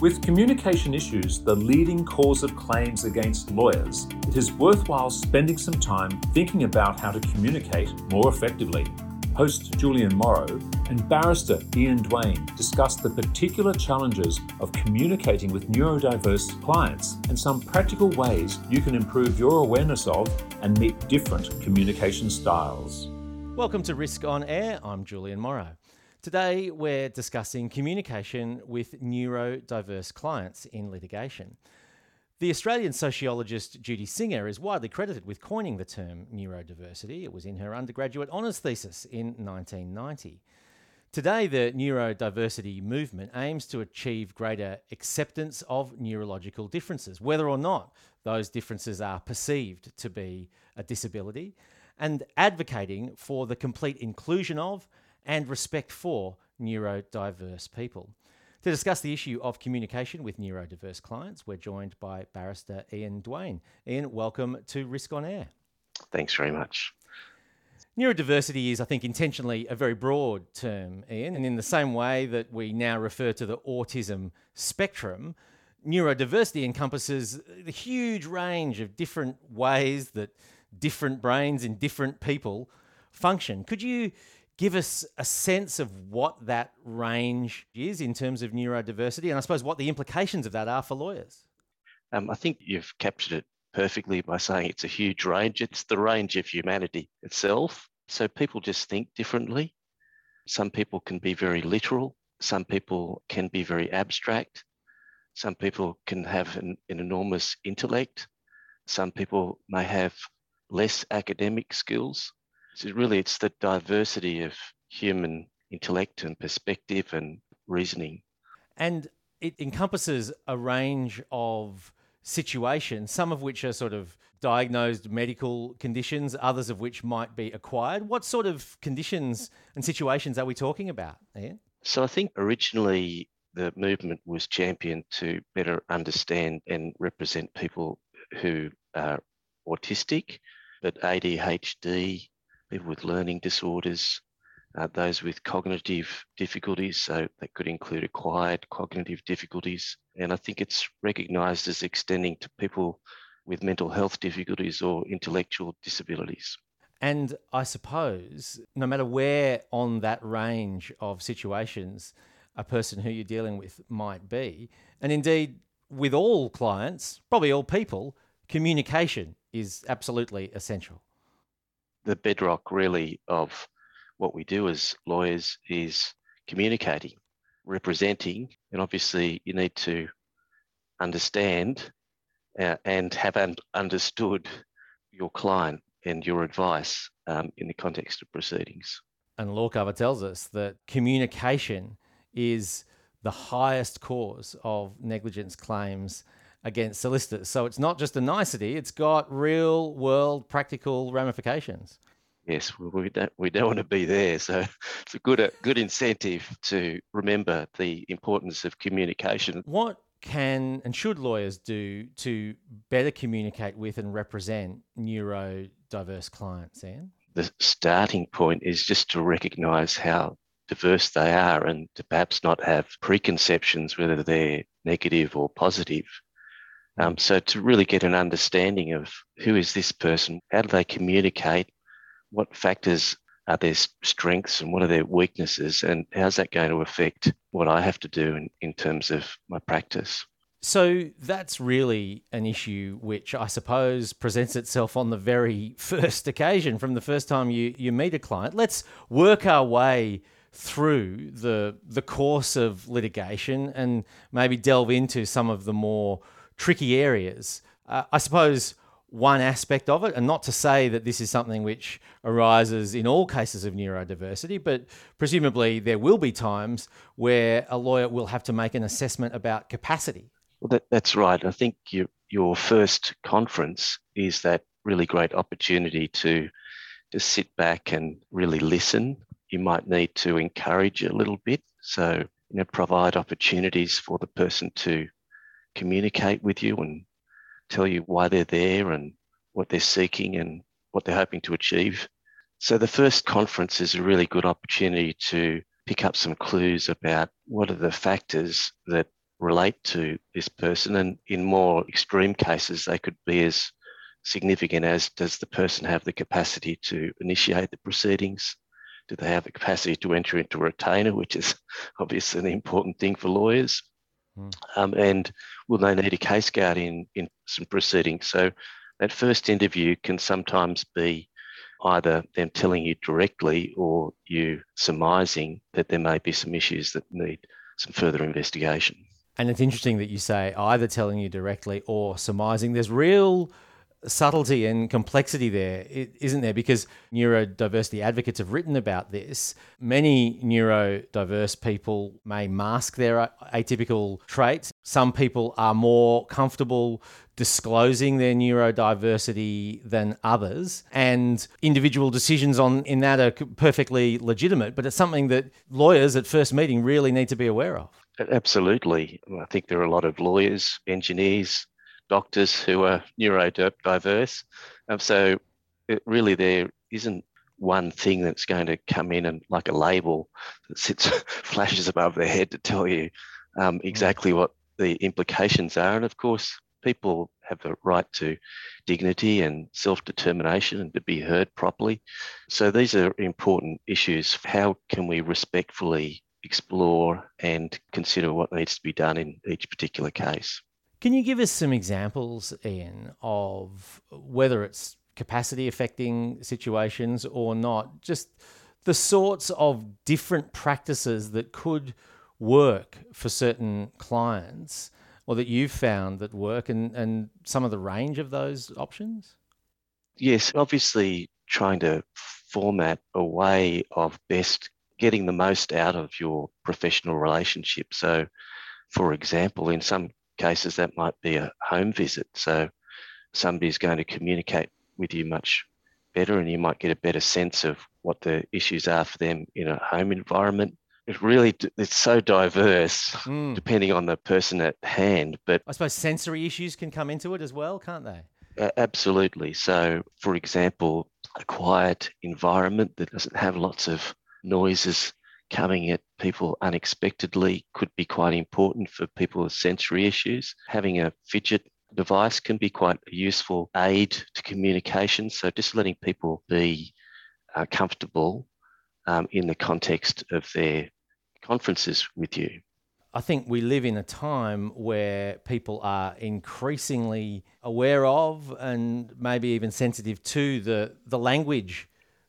With communication issues the leading cause of claims against lawyers, it is worthwhile spending some time thinking about how to communicate more effectively. Host Julian Morrow and barrister Ian Duane discuss the particular challenges of communicating with neurodiverse clients and some practical ways you can improve your awareness of and meet different communication styles. Welcome to Risk on Air. I'm Julian Morrow. Today, we're discussing communication with neurodiverse clients in litigation. The Australian sociologist Judy Singer is widely credited with coining the term neurodiversity. It was in her undergraduate honours thesis in 1990. Today, the neurodiversity movement aims to achieve greater acceptance of neurological differences, whether or not those differences are perceived to be a disability, and advocating for the complete inclusion of and respect for neurodiverse people. To discuss the issue of communication with neurodiverse clients, we're joined by barrister Ian Duane. Ian, welcome to Risk on Air. Thanks very much. Neurodiversity is, I think, intentionally a very broad term, Ian, and in the same way that we now refer to the autism spectrum, neurodiversity encompasses the huge range of different ways that different brains in different people function. Could you give us a sense of what that range is in terms of neurodiversity, and I suppose what the implications of that are for lawyers? I think you've captured it perfectly by saying it's a huge range. It's the range of humanity itself. So people just think differently. Some people can be very literal. Some people can be very abstract. Some people can have an enormous intellect. Some people may have less academic skills. So really, it's the diversity of human intellect and perspective and reasoning. And it encompasses a range of situations, some of which are sort of diagnosed medical conditions, others of which might be acquired. What sort of conditions and situations are we talking about, Ian? So I think originally the movement was championed to better understand and represent people who are autistic, but ADHD, people with learning disorders, those with cognitive difficulties, so that could include acquired cognitive difficulties. And I think it's recognised as extending to people with mental health difficulties or intellectual disabilities. And I suppose no matter where on that range of situations a person who you're dealing with might be, and indeed with all clients, probably all people, communication is absolutely essential. The bedrock really of what we do as lawyers is communicating, representing, and obviously you need to understand and have understood your client and your advice in the context of proceedings. And Lawcover tells us that communication is the highest cause of negligence claims against solicitors. So it's not just a nicety, it's got real world practical ramifications. Yes, we don't want to be there. So it's a good incentive to remember the importance of communication. What can and should lawyers do to better communicate with and represent neurodiverse clients, Anne? The starting point is just to recognise how diverse they are and to perhaps not have preconceptions, whether they're negative or positive. So to really get an understanding of who is this person, how do they communicate, what factors are their strengths and what are their weaknesses, and how's that going to affect what I have to do in terms of my practice? So that's really an issue which I suppose presents itself on the very first occasion, from the first time you meet a client. Let's work our way through the course of litigation and maybe delve into some of the more tricky areas. I suppose one aspect of it, and not to say that this is something which arises in all cases of neurodiversity, but presumably there will be times where a lawyer will have to make an assessment about capacity. Well, that's right. I think your first conference is that really great opportunity to just sit back and really listen. You might need to encourage a little bit, so provide opportunities for the person to communicate with you and tell you why they're there and what they're seeking and what they're hoping to achieve. So the first conference is a really good opportunity to pick up some clues about what are the factors that relate to this person, and in more extreme cases they could be as significant as, does the person have the capacity to initiate the proceedings? Do they have the capacity to enter into a retainer, which is obviously an important thing for lawyers? And will they need a case guard in some proceedings? So that first interview can sometimes be either them telling you directly or you surmising that there may be some issues that need some further investigation. And it's interesting that you say either telling you directly or surmising. There's real subtlety and complexity there, isn't there? Because neurodiversity advocates have written about this. Many neurodiverse people may mask their atypical traits. Some people are more comfortable disclosing their neurodiversity than others, and individual decisions in that are perfectly legitimate, but it's something that lawyers at first meeting really need to be aware of. Absolutely. I think there are a lot of lawyers, engineers, doctors who are neurodiverse. So really there isn't one thing that's going to come in and like a label that flashes above their head to tell you exactly what the implications are. And of course, people have the right to dignity and self-determination and to be heard properly. So these are important issues. How can we respectfully explore and consider what needs to be done in each particular case? Can you give us some examples, Ian, of whether it's capacity-affecting situations or not, just the sorts of different practices that could work for certain clients or that you've found that work, and some of the range of those options? Yes, obviously trying to format a way of best getting the most out of your professional relationship. So, for example, in some cases that might be a home visit, so somebody's going to communicate with you much better and you might get a better sense of what the issues are for them in a home environment. It's so diverse depending on the person at hand, but I suppose sensory issues can come into it as well, can't they? Absolutely. So for example, a quiet environment that doesn't have lots of noises coming at people unexpectedly could be quite important for people with sensory issues. Having a fidget device can be quite a useful aid to communication. So just letting people be comfortable in the context of their conferences with you. I think we live in a time where people are increasingly aware of and maybe even sensitive to the language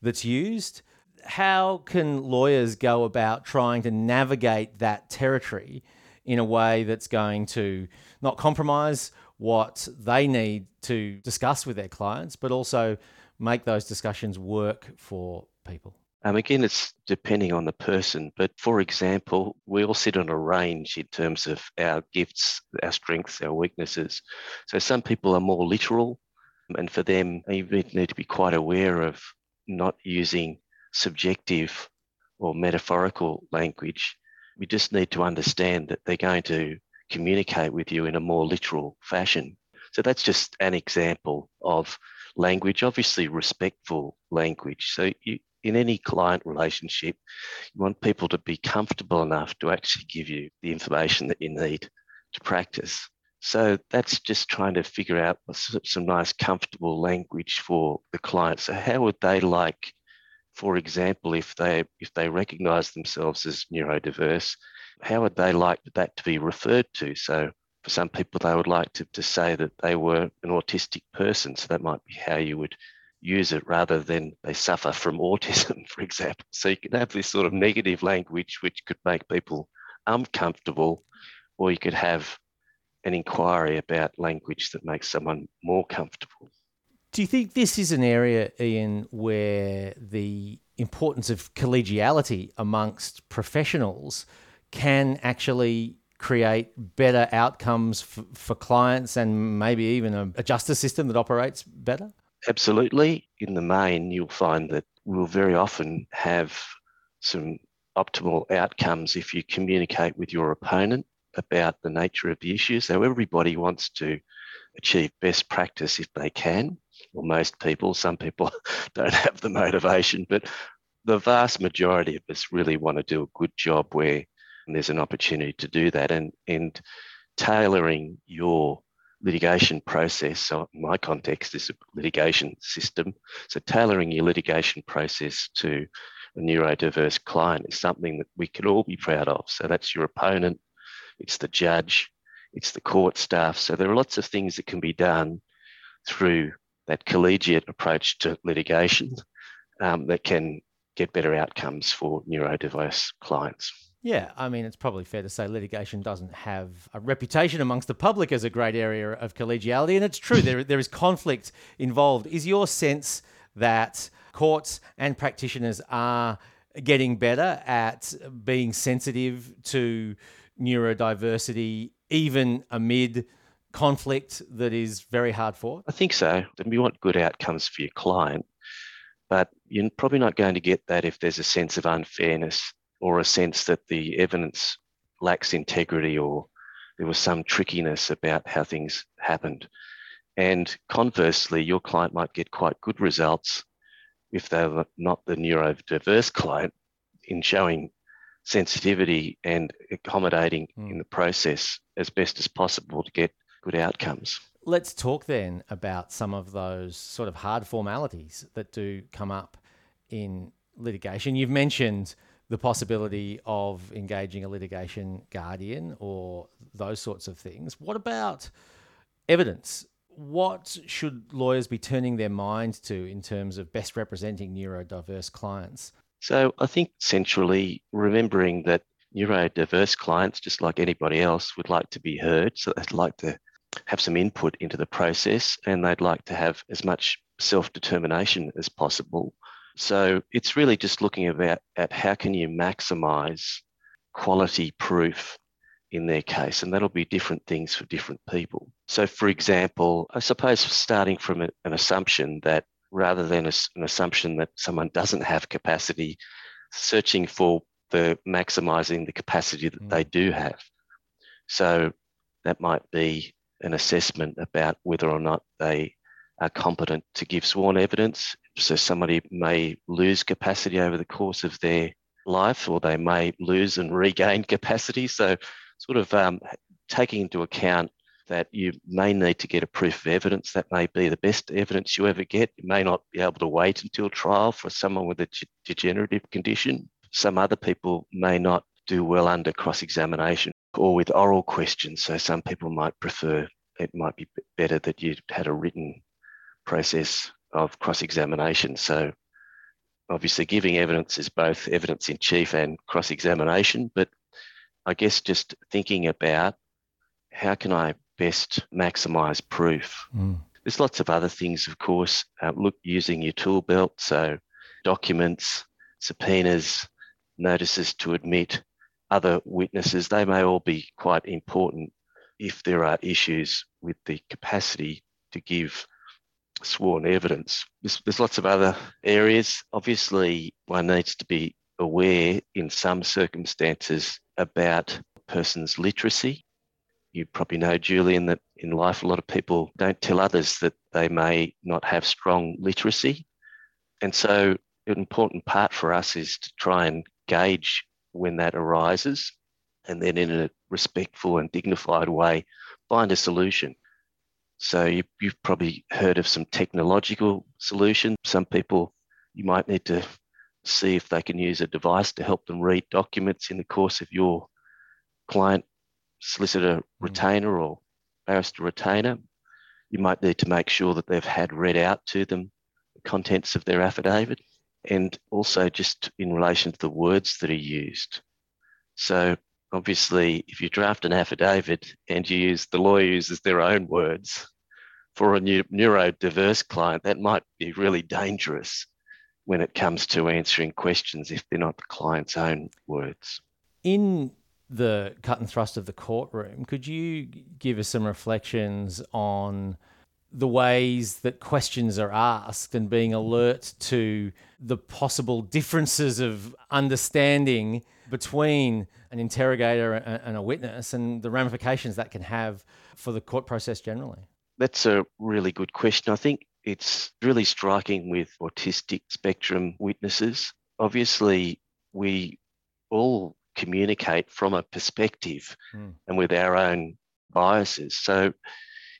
that's used. How can lawyers go about trying to navigate that territory in a way that's going to not compromise what they need to discuss with their clients, but also make those discussions work for people? Again, it's depending on the person. But for example, we all sit on a range in terms of our gifts, our strengths, our weaknesses. So some people are more literal, and for them, you need to be quite aware of not using subjective or metaphorical language. We just need to understand that they're going to communicate with you in a more literal fashion. So that's just an example of language, obviously respectful language. So in any client relationship, you want people to be comfortable enough to actually give you the information that you need to practice. So that's just trying to figure out some nice, comfortable language for the client. So how would they like, for example, if they recognise themselves as neurodiverse, how would they like that to be referred to? So for some people, they would like to say that they were an autistic person. So that might be how you would use it, rather than they suffer from autism, for example. So you can have this sort of negative language, which could make people uncomfortable, or you could have an inquiry about language that makes someone more comfortable. Do you think this is an area, Ian, where the importance of collegiality amongst professionals can actually create better outcomes for clients and maybe even a justice system that operates better? Absolutely. In the main, you'll find that we'll very often have some optimal outcomes if you communicate with your opponent about the nature of the issue. So everybody wants to achieve best practice if they can. Well, most people, some people don't have the motivation, but the vast majority of us really want to do a good job where And there's an opportunity to do that. And tailoring your litigation process, so in my context is a litigation system, so tailoring your litigation process to a neurodiverse client is something that we can all be proud of. So that's your opponent, it's the judge, it's the court staff. So there are lots of things that can be done through that collegiate approach to litigation that can get better outcomes for neurodiverse clients. Yeah, I mean, it's probably fair to say litigation doesn't have a reputation amongst the public as a great area of collegiality, and it's true, there is conflict involved. Is your sense that courts and practitioners are getting better at being sensitive to neurodiversity, even amid conflict that is very hard fought? I think so. And we want good outcomes for your client, but you're probably not going to get that if there's a sense of unfairness or a sense that the evidence lacks integrity or there was some trickiness about how things happened. And conversely, your client might get quite good results if they're not the neurodiverse client in showing sensitivity and accommodating in the process as best as possible to get good outcomes. Let's talk then about some of those sort of hard formalities that do come up in litigation. You've mentioned the possibility of engaging a litigation guardian or those sorts of things. What about evidence? What should lawyers be turning their mind to in terms of best representing neurodiverse clients? So I think centrally remembering that neurodiverse clients, just like anybody else, would like to be heard. So they'd like to have some input into the process and they'd like to have as much self-determination as possible. So it's really just looking at how can you maximise quality proof in their case, and that'll be different things for different people. So for example, I suppose starting from an assumption that rather than an assumption that someone doesn't have capacity, searching for the maximising the capacity that they do have. So that might be an assessment about whether or not they are competent to give sworn evidence. So somebody may lose capacity over the course of their life, or they may lose and regain capacity. So sort of taking into account that you may need to get a proof of evidence. That may be the best evidence you ever get. You may not be able to wait until trial for someone with a degenerative condition. Some other people may not do well under cross-examination or with oral questions. So some people might prefer, it might be better that you had a written process of cross-examination. So obviously giving evidence is both evidence in chief and cross-examination, but I guess just thinking about how can I best maximise proof. There's lots of other things, of course, using your tool belt, so documents, subpoenas, notices to admit, other witnesses, they may all be quite important if there are issues with the capacity to give sworn evidence. There's lots of other areas. Obviously, one needs to be aware in some circumstances about a person's literacy. You probably know, Julian, that in life, a lot of people don't tell others that they may not have strong literacy. And so an important part for us is to try and gauge when that arises and then in a respectful and dignified way, find a solution. So you've probably heard of some technological solutions. Some people, you might need to see if they can use a device to help them read documents in the course of your client solicitor retainer or barrister retainer. You might need to make sure that they've had read out to them the contents of their affidavit, and also just in relation to the words that are used. So obviously, if you draft an affidavit and you use the lawyer uses their own words, for a neurodiverse client, that might be really dangerous when it comes to answering questions if they're not the client's own words. In the cut and thrust of the courtroom, could you give us some reflections on the ways that questions are asked and being alert to the possible differences of understanding between an interrogator and a witness and the ramifications that can have for the court process generally? That's a really good question. I think it's really striking with autistic spectrum witnesses. Obviously, we all communicate from a perspective and with our own biases. So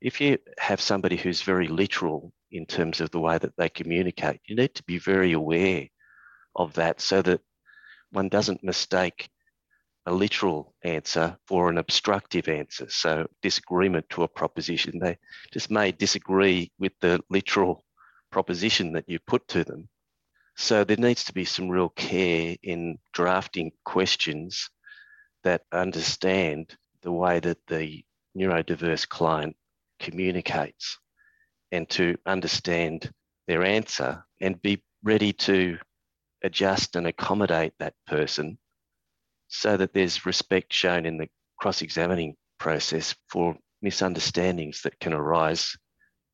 if you have somebody who's very literal in terms of the way that they communicate, you need to be very aware of that so that one doesn't mistake a literal answer for an obstructive answer. So disagreement to a proposition, they just may disagree with the literal proposition that you put to them. So there needs to be some real care in drafting questions that understand the way that the neurodiverse client communicates and to understand their answer and be ready to adjust and accommodate that person so that there's respect shown in the cross-examining process for misunderstandings that can arise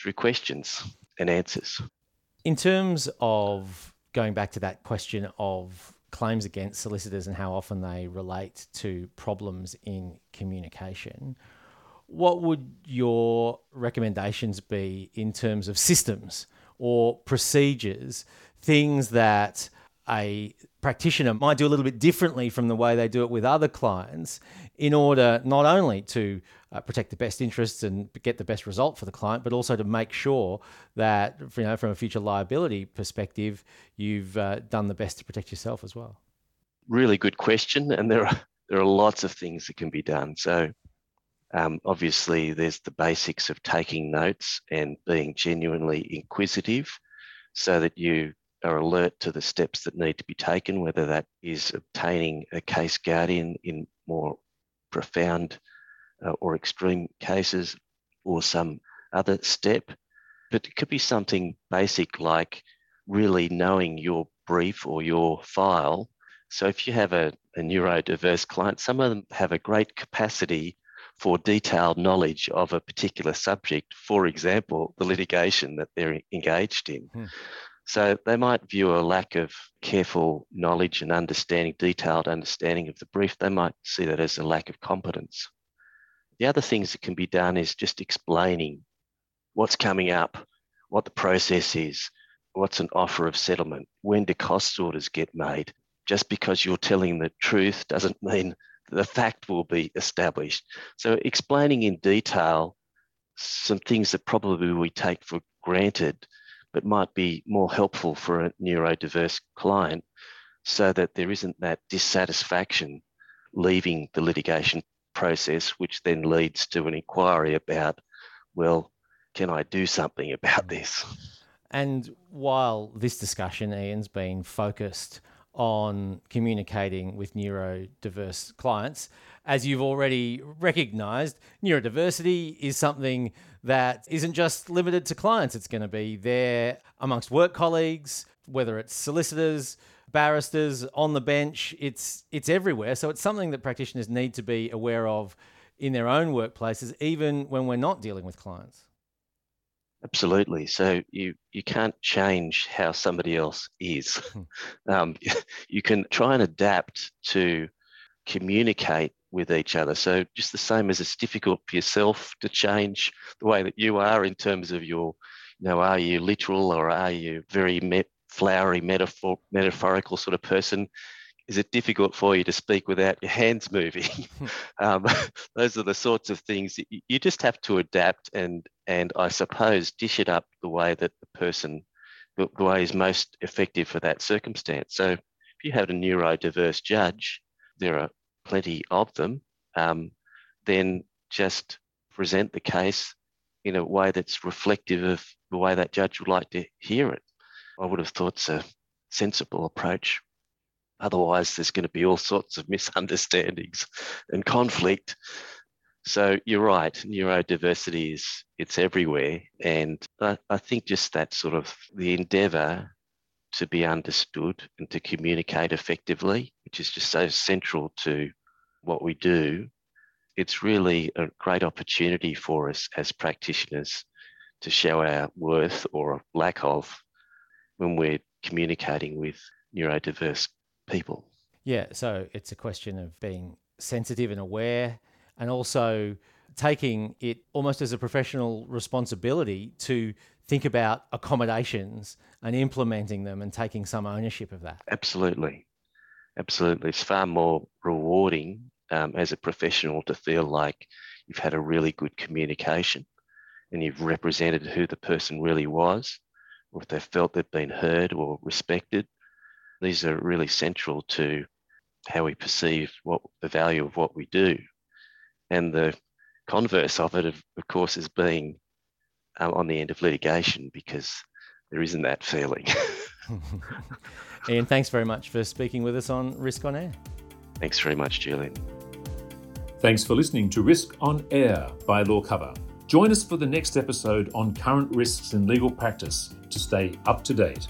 through questions and answers. In terms of going back to that question of claims against solicitors and how often they relate to problems in communication, what would your recommendations be in terms of systems or procedures, things that a practitioner might do a little bit differently from the way they do it with other clients in order not only to protect the best interests and get the best result for the client, but also to make sure that, you know, from a future liability perspective, you've done the best to protect yourself as well? Really good question. And there are lots of things that can be done. So obviously there's the basics of taking notes and being genuinely inquisitive so that you are alert to the steps that need to be taken, whether that is obtaining a case guardian in more profound or extreme cases or some other step. But it could be something basic like really knowing your brief or your file. So if you have a neurodiverse client, some of them have a great capacity for detailed knowledge of a particular subject, for example, the litigation that they're engaged in. So they might view a lack of careful knowledge and understanding, detailed understanding of the brief. They might see that as a lack of competence. The other things that can be done is just explaining what's coming up, what the process is, what's an offer of settlement, when do cost orders get made. Just because you're telling the truth doesn't mean the fact will be established. So explaining in detail some things that probably we take for granted but might be more helpful for a neurodiverse client so that there isn't that dissatisfaction leaving the litigation process, which then leads to an inquiry about, well, can I do something about this? And while this discussion, Ian's been focused on communicating with neurodiverse clients, as you've already recognised, neurodiversity is something that isn't just limited to clients. It's going to be there amongst work colleagues, whether it's solicitors, barristers, on the bench. It's everywhere. So it's something that practitioners need to be aware of in their own workplaces, even when we're not dealing with clients. Absolutely. So you can't change how somebody else is. You can try and adapt to communicate with each other. So just the same as it's difficult for yourself to change the way that you are in terms of your, you know, are you literal or are you very flowery, metaphorical sort of person? Is it difficult for you to speak without your hands moving? Those are the sorts of things that you just have to adapt and I suppose dish it up the way that the person, the way is most effective for that circumstance. So if you have a neurodiverse judge, there are plenty of them, then just present the case in a way that's reflective of the way that judge would like to hear it. I would have thought it's a sensible approach. Otherwise, there's going to be all sorts of misunderstandings and conflict. So you're right, neurodiversity it's everywhere. And I think just that sort of the endeavour to be understood and to communicate effectively, which is just so central to what we do, it's really a great opportunity for us as practitioners to show our worth or lack of when we're communicating with neurodiverse people. Yeah, so it's a question of being sensitive and aware and also taking it almost as a professional responsibility to think about accommodations and implementing them and taking some ownership of that. Absolutely. Absolutely. It's far more rewarding as a professional to feel like you've had a really good communication and you've represented who the person really was, or if they felt they've been heard or respected. These are really central to how we perceive what the value of what we do. And the converse of it, of course, is being on the end of litigation, because there isn't that feeling. Ian, thanks very much for speaking with us on Risk on Air. Thanks very much, Julian. Thanks for listening to Risk on Air by Lawcover. Join us for the next episode on current risks in legal practice to stay up to date.